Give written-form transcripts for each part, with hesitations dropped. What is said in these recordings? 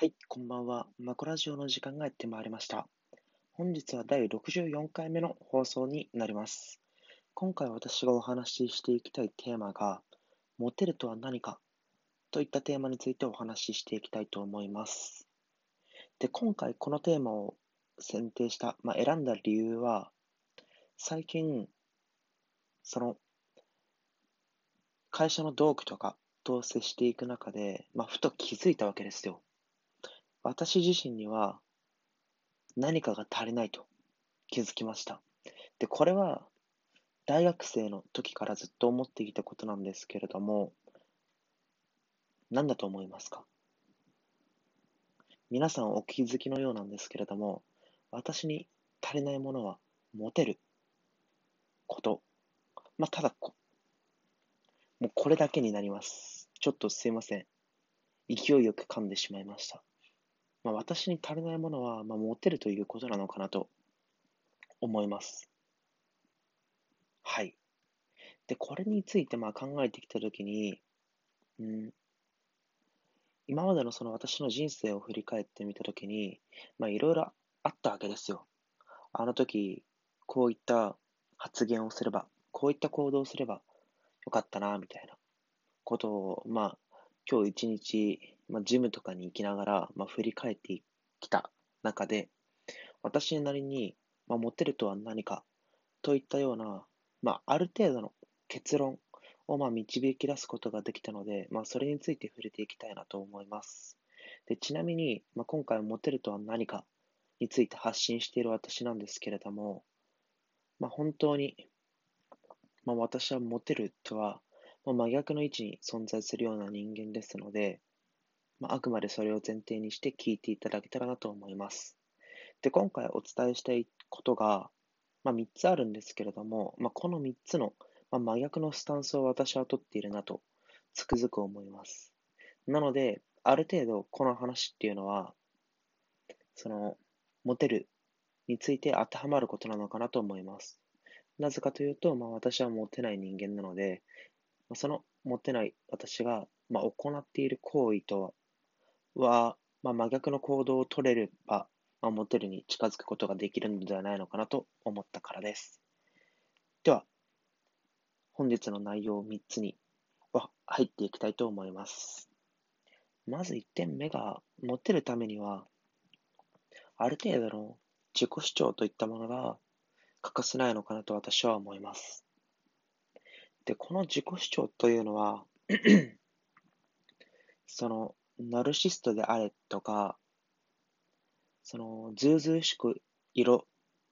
はい、こんばんは。マコラジオの時間がやってまいりました。本日は第64回目の放送になります。今回私がお話ししていきたいテーマが、モテるとは何かといったテーマについてお話ししていきたいと思います。で、今回このテーマを選定した、選んだ理由は、最近、会社の同期とかと接していく中で、ふと気づいたわけですよ。私自身には何かが足りないと気づきました。で、これは大学生の時からずっと思っていたことなんですけれども、何だと思いますか？皆さんお気づきのようなんですけれども、私に足りないものはモテること。ただもうこれだけになります。ちょっとすいません。勢いよく噛んでしまいました。私に足りないものは、モテるということなのかなと思います。はい。で、これについて考えてきたときに、今までの私の人生を振り返ってみたときに、いろいろあったわけですよ。あの時、こういった発言をすれば、こういった行動をすればよかったな、みたいなことを、今日一日、ジムとかに行きながら、振り返ってきた中で、私なりに、モテるとは何かといったような、ある程度の結論を、導き出すことができたので、それについて触れていきたいなと思います。で、ちなみに、今回モテるとは何かについて発信している私なんですけれども、本当に、私はモテるとは、真逆の位置に存在するような人間ですので、あくまでそれを前提にして聞いていただけたらなと思います。で、今回お伝えしたいことが、3つあるんですけれども、この3つの、真逆のスタンスを私は取っているなとつくづく思います。なので、ある程度この話っていうのは、モテるについて当てはまることなのかなと思います。なぜかというと、私はモテない人間なので、そのモテない私が、行っている行為とは、真逆の行動を取れれば、モテるに近づくことができるのではないのかなと思ったからです。では、本日の内容3つに入っていきたいと思います。まず1点目が、モテるためには、ある程度の自己主張といったものが欠かせないのかなと私は思います。で、この自己主張というのは、ナルシストであれとか、ずうずうしく色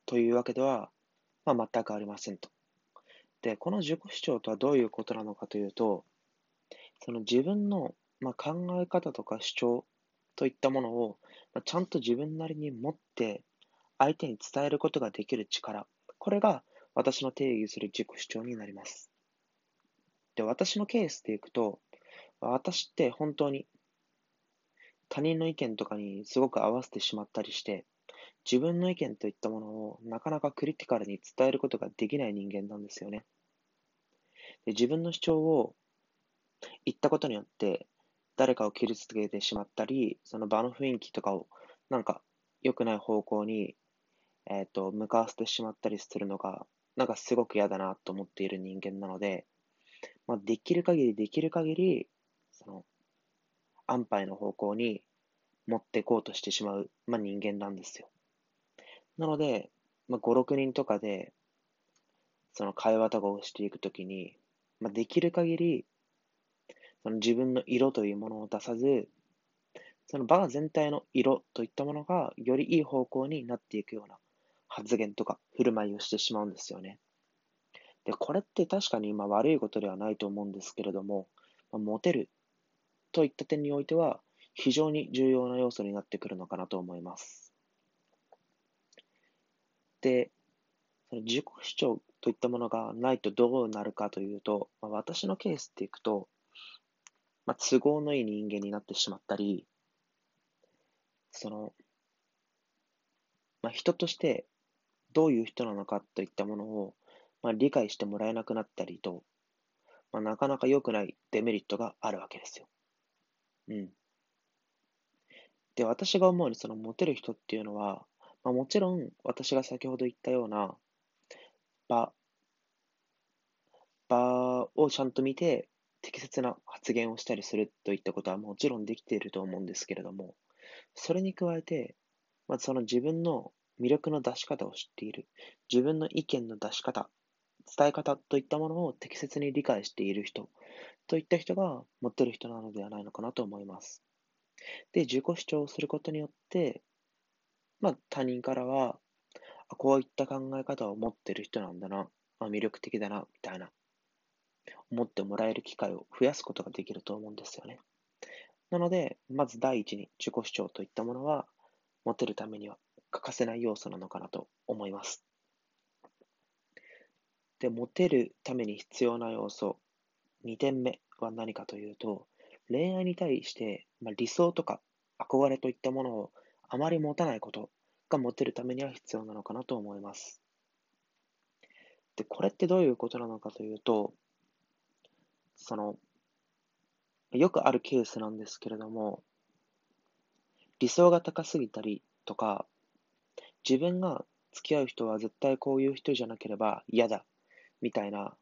というわけでは、全くありませんと。で、この自己主張とはどういうことなのかというと、自分の、考え方とか主張といったものを、ちゃんと自分なりに持って、相手に伝えることができる力。これが私の定義する自己主張になります。で、私のケースでいくと、私って本当に、他人の意見とかにすごく合わせてしまったりして、自分の意見といったものをなかなかクリティカルに伝えることができない人間なんですよね。で、自分の主張を言ったことによって誰かを傷つけてしまったり、その場の雰囲気とかを良くない方向に、向かわせてしまったりするのがすごく嫌だなと思っている人間なので、できる限り安牌の方向に持っていこうとしてしまう、人間なんですよ。なので、5、6人とかで、会話とかをしていくときに、できる限り、自分の色というものを出さず、場全体の色といったものが、よりいい方向になっていくような発言とか振る舞いをしてしまうんですよね。で、これって確かに悪いことではないと思うんですけれども、モテるといった点においては非常に重要な要素になってくるのかなと思います。で、自己主張といったものがないとどうなるかというと、私のケースっていくと、都合のいい人間になってしまったり、人としてどういう人なのかといったものを、理解してもらえなくなったりと、なかなか良くないデメリットがあるわけですよ。で、私が思うにそのモテる人っていうのは、もちろん私が先ほど言ったような場をちゃんと見て適切な発言をしたりするといったことはもちろんできていると思うんですけれども、それに加えて、その自分の魅力の出し方を知っている、自分の意見の出し方、伝え方といったものを適切に理解している人といった人がモテる人なのではないのかなと思います。で、自己主張をすることによって、他人からは、こういった考え方を持っている人なんだな、魅力的だな、みたいな、思ってもらえる機会を増やすことができると思うんですよね。なので、まず第一に自己主張といったものは、モテるためには欠かせない要素なのかなと思います。で、モテるために必要な要素、2点目は何かというと、恋愛に対して理想とか憧れといったものをあまり持たないことがモテるためには必要なのかなと思います。で、これってどういうことなのかというと、よくあるケースなんですけれども、理想が高すぎたりとか、自分が付き合う人は絶対こういう人じゃなければ嫌だみたいな、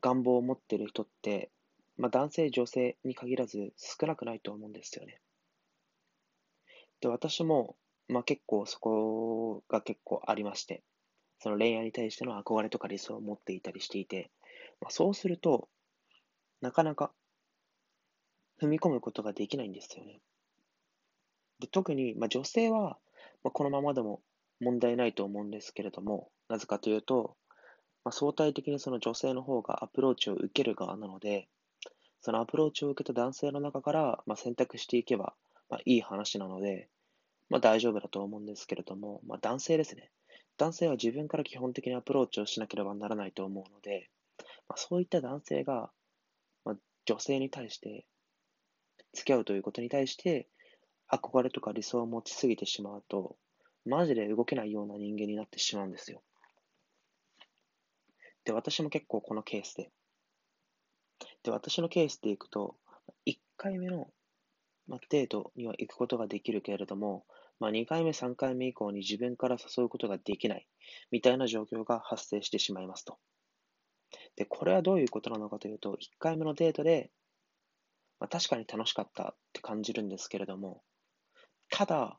願望を持っている人って、男性、女性に限らず少なくないと思うんですよね。で、私も、結構そこが結構ありまして、その恋愛に対しての憧れとか理想を持っていたりしていて、そうすると、なかなか踏み込むことができないんですよね。で、特に、女性は、このままでも問題ないと思うんですけれども、なぜかというと、相対的にその女性の方がアプローチを受ける側なので、そのアプローチを受けた男性の中から選択していけばいい話なので、大丈夫だと思うんですけれども、男性ですね。男性は自分から基本的にアプローチをしなければならないと思うので、そういった男性が女性に対して付き合うということに対して憧れとか理想を持ちすぎてしまうと、マジで動けないような人間になってしまうんですよ。で、私も結構このケースで、私のケースでいくと、1回目のデートには行くことができるけれども、2回目、3回目以降に自分から誘うことができないみたいな状況が発生してしまいますと。で、これはどういうことなのかというと、1回目のデートで、確かに楽しかったって感じるんですけれども、ただ、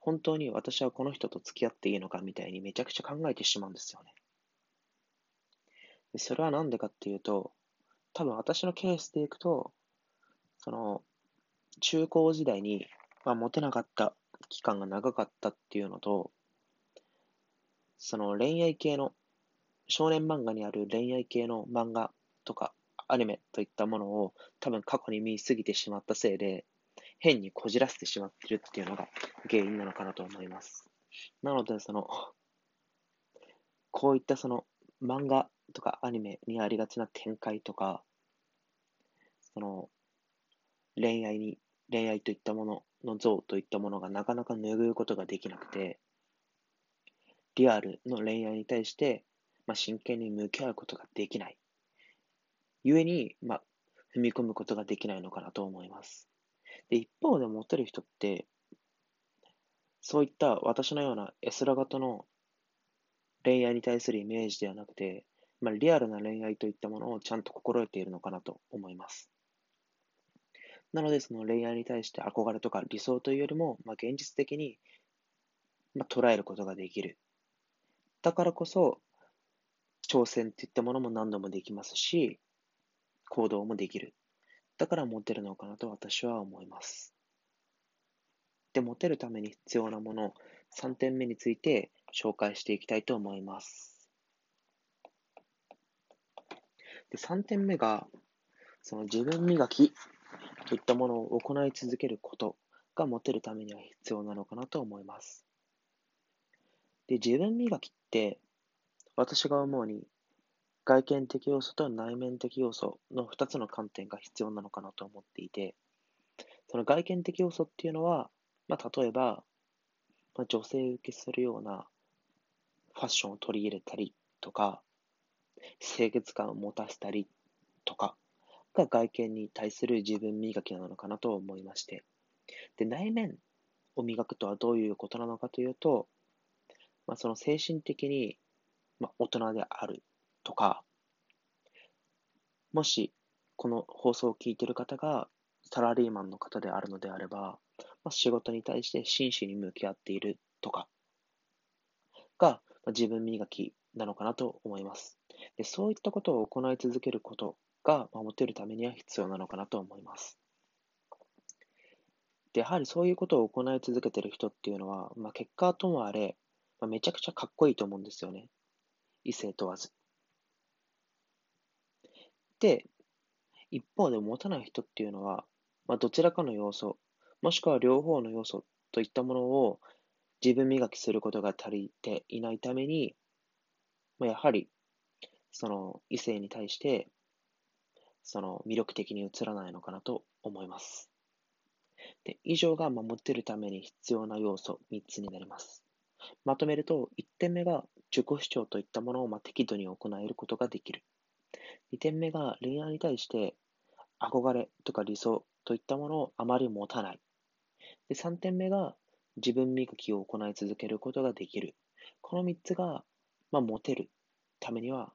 本当に私はこの人と付き合っていいのかみたいにめちゃくちゃ考えてしまうんですよね。で、それはなんでかっていうと、多分私のケースでいくと、中高時代に、モテなかった期間が長かったっていうのと、恋愛系の、少年漫画にある恋愛系の漫画とかアニメといったものを多分過去に見過ぎてしまったせいで、変にこじらせてしまってるっていうのが原因なのかなと思います。なので、こういった漫画とかアニメにありがちな展開とか、恋愛といったものの像といったものがなかなか拭うことができなくて、リアルの恋愛に対して、真剣に向き合うことができない。故に、踏み込むことができないのかなと思います。で、一方でモテる人って、そういった私のような絵面型の恋愛に対するイメージではなくて、リアルな恋愛といったものをちゃんと心得ているのかなと思います。なので、その恋愛に対して憧れとか理想というよりも、現実的に、捉えることができる。だからこそ、挑戦といったものも何度もできますし、行動もできる。だからモテるのかなと私は思います。で、モテるために必要なもの、3点目について紹介していきたいと思います。で、3点目が、自分磨きといったものを行い続けることがモテるためには必要なのかなと思います。で、自分磨きって、私が思うに、外見的要素と内面的要素の2つの観点が必要なのかなと思っていて、その外見的要素っていうのは、例えば、女性受けするようなファッションを取り入れたりとか、清潔感を持たせたりとかが外見に対する自分磨きなのかなと思いまして、で、内面を磨くとはどういうことなのかというと、その精神的に大人であるとか、もしこの放送を聞いている方がサラリーマンの方であるのであれば、仕事に対して真摯に向き合っているとかが自分磨きなのかなと思います。で、そういったことを行い続けることがモテるためには必要なのかなと思います。で、やはりそういうことを行い続けている人っていうのは、結果ともあれ、めちゃくちゃかっこいいと思うんですよね。異性問わず。で、一方でモテない人っていうのは、どちらかの要素、もしくは両方の要素といったものを自分磨きすることが足りていないために、やはりその異性に対してその魅力的に映らないのかなと思います。で、以上がモテるために必要な要素3つになります。まとめると、1点目が自己主張といったものを適度に行えることができる。2点目が恋愛に対して憧れとか理想といったものをあまり持たない。で、3点目が自分磨きを行い続けることができる。この3つが、モテるためには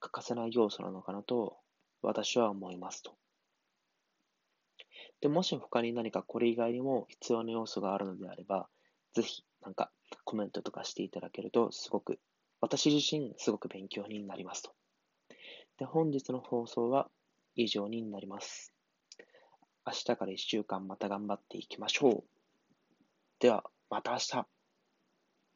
欠かせない要素なのかなと私は思いますと。で、もし他に何かこれ以外にも必要な要素があるのであれば、ぜひコメントとかしていただけると、すごく私自身すごく勉強になりますと。で、本日の放送は以上になります。明日から1週間また頑張っていきましょう。ではまた明日。